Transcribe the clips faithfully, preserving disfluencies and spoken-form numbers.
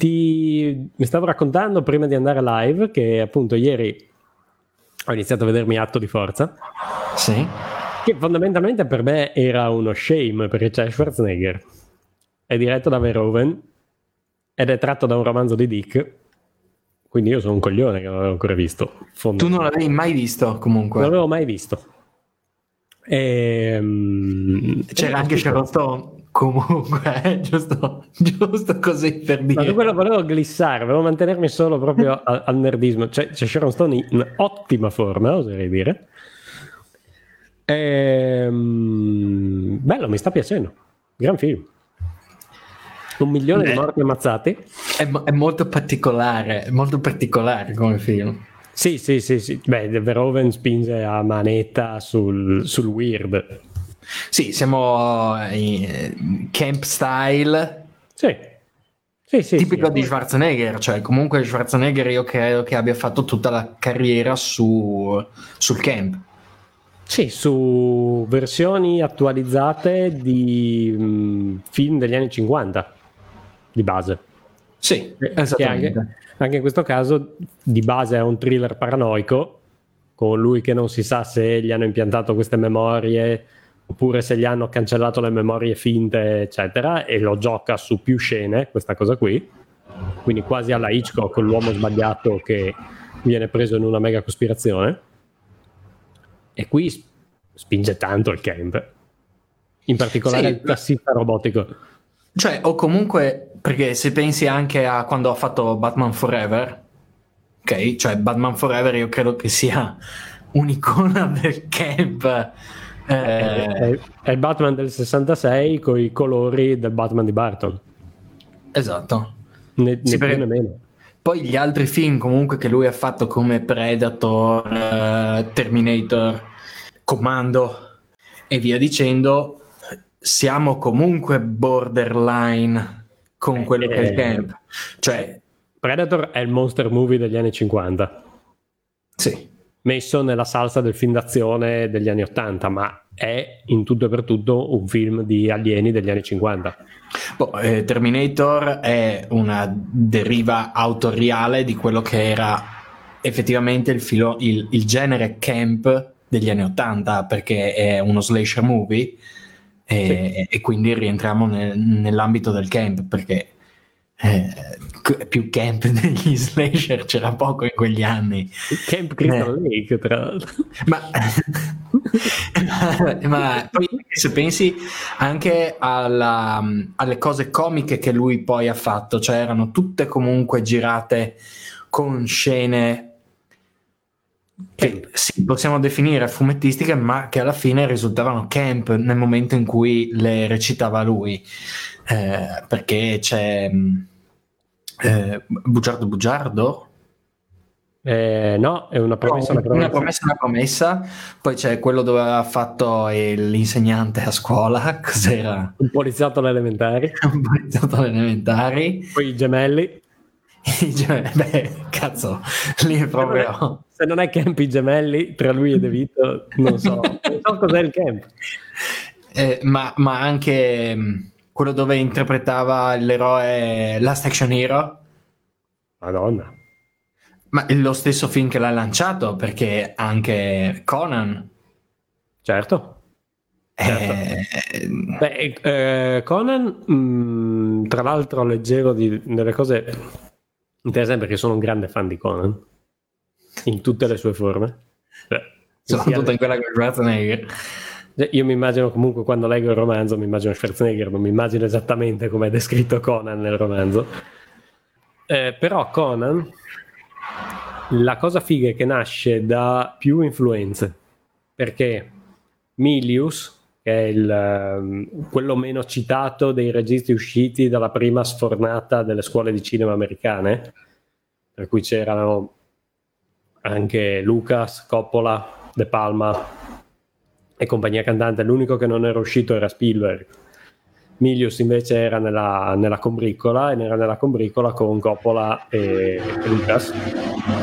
Ti... mi stavo raccontando prima di andare live che appunto ieri ho iniziato a vedermi Atto di forza, sì, che fondamentalmente per me era uno shame, perché c'è Schwarzenegger, è diretto da Verhoeven ed è tratto da un romanzo di Dick, quindi io sono un coglione che non l'avevo ancora visto. Tu non l'avevi mai visto comunque? Non l'avevo mai visto. E... c'era anche Sharon Stone comunque, eh, giusto, giusto così per dire. Ma quello volevo glissare, volevo mantenermi solo proprio al, al nerdismo. C'è, c'è Sharon Stone in ottima forma, oserei dire. Ehm, bello, mi sta piacendo, gran film. Un milione Beh, di morti ammazzati. È, è molto particolare, è molto particolare come film. Sì, sì, sì, sì. Beh, Verhoeven spinge a manetta sul, sul weird. Sì, siamo in camp style. Sì, sì, sì, tipico sì, di Schwarzenegger, cioè comunque Schwarzenegger io credo che abbia fatto tutta la carriera su, sul camp. Sì, su versioni attualizzate di mh, film degli anni cinquanta di base. Sì, esattamente. Anche, anche in questo caso di base è un thriller paranoico con lui che non si sa se gli hanno impiantato queste memorie oppure se gli hanno cancellato le memorie finte, eccetera, e lo gioca su più scene, questa cosa qui. Quindi quasi alla Hitchcock, l'uomo sbagliato che viene preso in una mega cospirazione. E qui spinge tanto il camp, in particolare sì, il tassista robotico. Cioè, o comunque, perché se pensi anche a quando ha fatto Batman Forever, ok? Cioè, Batman Forever io credo che sia un'icona del camp. Eh, è, è il Batman del sessantasei con i colori del Batman di Burton. Esatto. Ne, sì, ne più né meno. Poi gli altri film comunque che lui ha fatto come Predator, uh, Terminator, Comando e via dicendo, siamo comunque borderline con quello eh, che è il camp. Cioè, Predator è il monster movie degli anni cinquanta. Sì. Messo nella salsa del film d'azione degli anni ottanta, ma è in tutto e per tutto un film di alieni degli anni cinquanta. Boh, eh, Terminator è una deriva autoriale di quello che era effettivamente il, filo, il, il genere camp degli anni ottanta, perché è uno slasher movie e, sì, e quindi rientriamo nel, nell'ambito del camp, perché Eh, più camp degli slasher c'era poco in quegli anni. Camp Crystal Lake, tra l'altro. Ma, ma, ma poi se pensi anche alla, alle cose comiche che lui poi ha fatto, cioè erano tutte comunque girate con scene che sì, possiamo definire fumettistiche, ma che alla fine risultavano camp nel momento in cui le recitava lui, eh, perché c'è eh, Bugiardo Bugiardo? Eh, no, è una promessa, no, una, promessa. una promessa una promessa poi c'è quello dove ha fatto l'insegnante a scuola, cos'era? Un poliziotto alle elementari. Un poliziotto alle elementari, poi i gemelli. Beh, cazzo, lì è proprio... Se non è camp i gemelli, tra lui e De Vito, non so, non so cos'è il camp. Eh, ma, ma anche quello dove interpretava l'eroe Last Action Hero. Madonna. Ma è lo stesso film che l'ha lanciato, perché anche Conan. Certo. Certo. Beh, eh, Conan, mh, tra l'altro leggevo di, delle cose... interessante, perché sono un grande fan di Conan in tutte le sue forme, cioè, soprattutto in quella con Schwarzenegger. Io mi immagino comunque, quando leggo il romanzo mi immagino Schwarzenegger, non mi immagino esattamente come è descritto Conan nel romanzo, eh, però Conan, la cosa figa è che nasce da più influenze, perché Milius, che è il, quello meno citato dei registi usciti dalla prima sfornata delle scuole di cinema americane, per cui c'erano anche Lucas, Coppola, De Palma e compagnia cantante. L'unico che non era uscito era Spielberg. Milius invece era nella, nella combriccola, e era nella combriccola con Coppola e, e Lucas.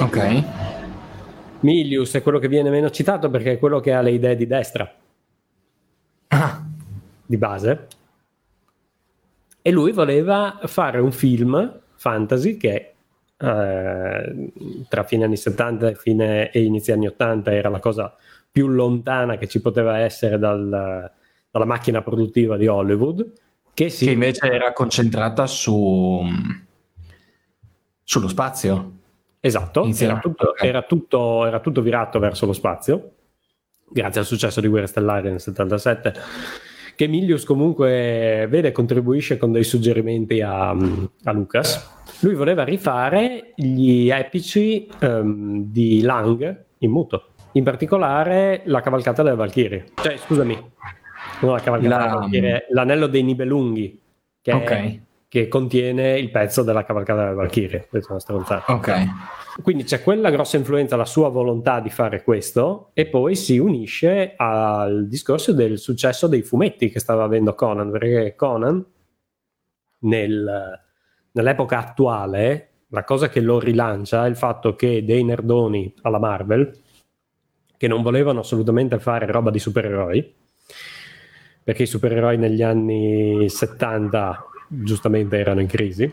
Ok. Milius è quello che viene meno citato perché è quello che ha le idee di destra. Ah. Di base, e lui voleva fare un film fantasy che eh, tra fine anni settanta e fine e inizio anni ottanta era la cosa più lontana che ci poteva essere dal, dalla macchina produttiva di Hollywood, che, si... che invece era concentrata su sullo spazio. Esatto, era tutto, era, tutto, era tutto virato verso lo spazio, grazie al successo di Guerra Stellare nel settantasette, che Milius comunque vede e contribuisce con dei suggerimenti a, a Lucas. Lui voleva rifare gli epici um, di Lang in muto, in particolare la cavalcata delle Valkyrie, cioè scusami, non la cavalcata la... delle Valkyrie, l'anello dei Nibelunghi, che okay. è, che contiene il pezzo della cavalcata della Valkyrie. Questa è una stronzata. Okay. Quindi c'è quella grossa influenza, la sua volontà di fare questo, e poi si unisce al discorso del successo dei fumetti che stava avendo Conan, perché Conan nel, nell'epoca attuale la cosa che lo rilancia è il fatto che dei nerdoni alla Marvel, che non volevano assolutamente fare roba di supereroi, perché i supereroi negli anni settanta giustamente erano in crisi,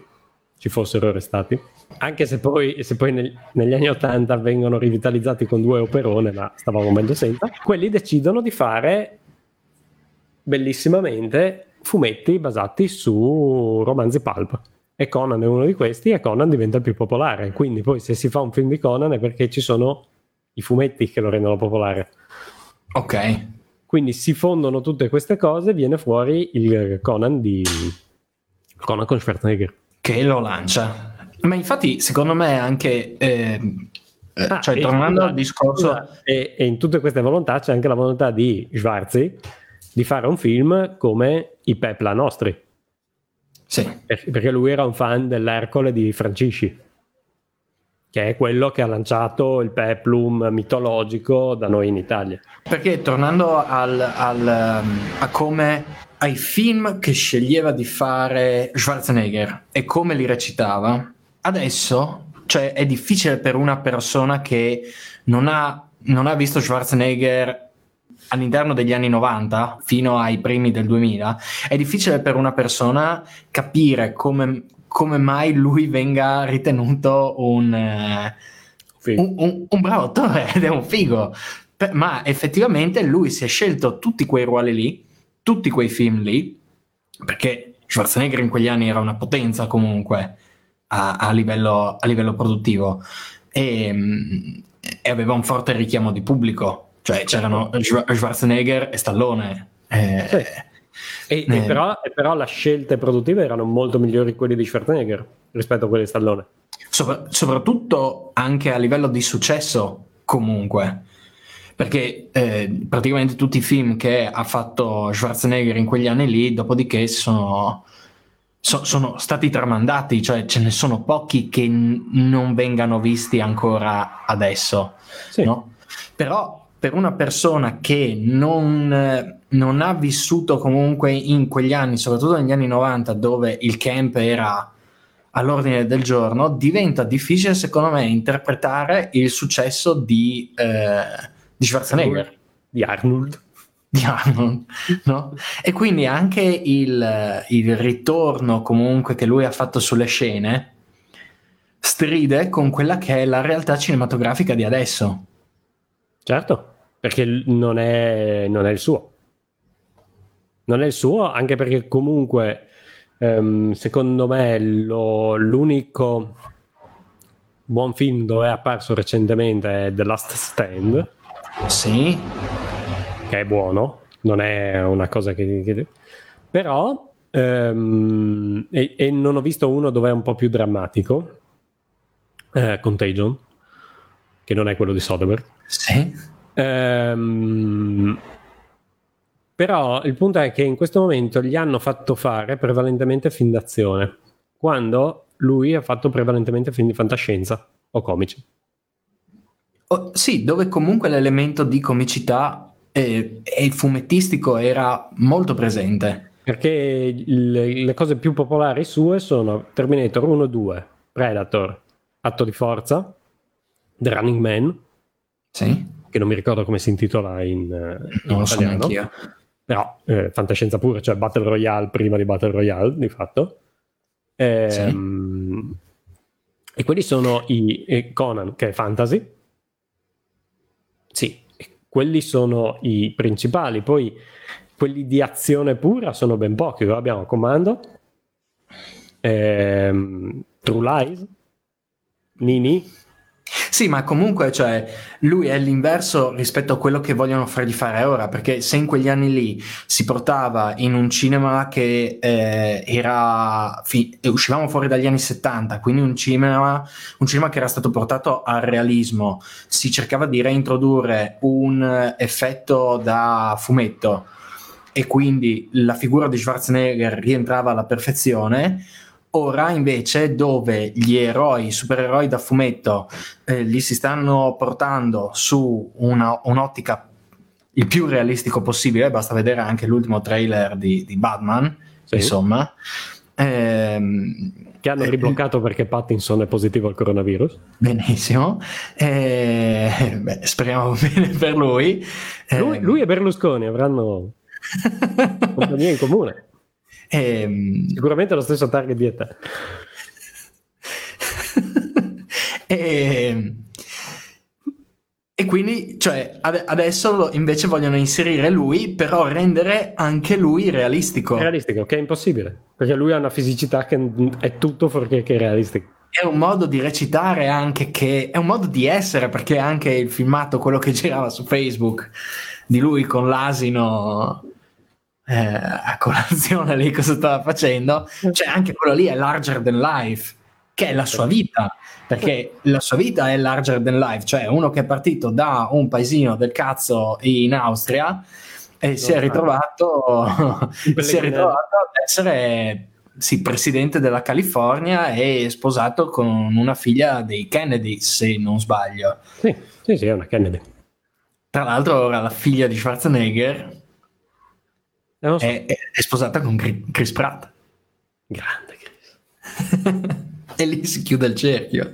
ci fossero restati, anche se poi, se poi neg- negli anni ottanta vengono rivitalizzati con due operone, ma stavamo meglio senza, quelli decidono di fare bellissimamente fumetti basati su romanzi pulp, e Conan è uno di questi, e Conan diventa il più popolare, quindi poi se si fa un film di Conan è perché ci sono i fumetti che lo rendono popolare. Ok. Quindi si fondono tutte queste cose, viene fuori il Conan di... Conan con Schwarzenegger, che lo lancia. Ma infatti secondo me anche eh, ah, cioè tornando al discorso una, e, e in tutte queste volontà c'è anche la volontà di Schwarzi di fare un film come i Pepla nostri, sì, per, perché lui era un fan dell'Ercole di Francisci, che è quello che ha lanciato il peplum mitologico da noi in Italia. Perché tornando al, al, a come ai film che sceglieva di fare Schwarzenegger e come li recitava, adesso cioè è difficile per una persona che non ha, non ha visto Schwarzenegger all'interno degli anni novanta fino ai primi del duemila, è difficile per una persona capire come, come mai lui venga ritenuto un, eh, un, un, un bravo attore ed è un figo, ma effettivamente lui si è scelto tutti quei ruoli lì, tutti quei film lì, perché Schwarzenegger in quegli anni era una potenza comunque a, a, livello, a livello produttivo e, e aveva un forte richiamo di pubblico, cioè c'erano Schwarzenegger e Stallone eh, sì. e, eh. E, però, e però le scelte produttive erano molto migliori quelle di Schwarzenegger rispetto a quelle di Stallone, Sopra, soprattutto anche a livello di successo comunque, perché eh, praticamente tutti i film che ha fatto Schwarzenegger in quegli anni lì, dopodiché sono, so, sono stati tramandati, cioè ce ne sono pochi che n- non vengano visti ancora adesso, sì. No? Però per una persona che non, non ha vissuto comunque in quegli anni, soprattutto negli anni novanta, dove il camp era all'ordine del giorno, diventa difficile secondo me interpretare il successo di... Eh, di Schwarzenegger, di Arnold, di Arnold, no? E quindi anche il, il ritorno comunque che lui ha fatto sulle scene stride con quella che è la realtà cinematografica di adesso. Certo, perché non è, non è il suo. Non è il suo, anche perché comunque ehm, secondo me lo, l'unico buon film dove è apparso recentemente è The Last Stand. Sì, che è buono, non è una cosa che, che... però ehm, e, e non ho visto uno dove è un po' più drammatico, eh, Contagion, che non è quello di Soderbergh, sì. ehm, però il punto è che in questo momento gli hanno fatto fare prevalentemente film d'azione, quando lui ha fatto prevalentemente film di fantascienza o comici. Oh, sì, dove comunque l'elemento di comicità e il fumettistico era molto presente. Perché le, le cose più popolari sue sono Terminator uno e due, Predator, Atto di Forza, The Running Man, sì. Che non mi ricordo come si intitola in, in non lo so neanch'io. Però eh, fantascienza pura, cioè Battle Royale prima di Battle Royale, di fatto. Eh, sì. E quelli sono i Conan, che è fantasy. Sì, quelli sono i principali. Poi quelli di azione pura sono ben pochi. Abbiamo Comando, ehm, True Lies, Nini. Sì, ma comunque, cioè, lui è l'inverso rispetto a quello che vogliono fargli fare ora, perché se in quegli anni lì si portava in un cinema che eh, era fi- uscivamo fuori dagli anni settanta, quindi un cinema, un cinema che era stato portato al realismo, si cercava di reintrodurre un effetto da fumetto e quindi la figura di Schwarzenegger rientrava alla perfezione. Ora invece, dove gli eroi, supereroi da fumetto, eh, li si stanno portando su una, un'ottica il più realistico possibile, basta vedere anche l'ultimo trailer di, di Batman, sì. Insomma. Ehm, che hanno ribloccato eh, perché Pattinson è positivo al coronavirus. Benissimo. Eh, beh, speriamo bene per lui. Lui, eh, lui e Berlusconi avranno compagnia in comune. E, sicuramente lo stesso target di età. e, e quindi, cioè, ad- adesso invece vogliono inserire lui, però rendere anche lui realistico. Realistico, che è impossibile, perché lui ha una fisicità che è tutto fuorché che è realistico. È un modo di recitare anche, che è un modo di essere, perché anche il filmato, quello che girava su Facebook di lui con l'asino Eh, a colazione lì, cosa stava facendo, cioè anche quello lì è larger than life, che è la sua vita, perché la sua vita è larger than life, cioè uno che è partito da un paesino del cazzo in Austria e si è ritrovato si è ritrovato ad essere sì, presidente della California e sposato con una figlia dei Kennedy, se non sbaglio. Sì, sì, sì, è una Kennedy. Tra l'altro ora la figlia di Schwarzenegger So. È, è sposata con Chris Pratt, grande Chris. E lì si chiude il cerchio.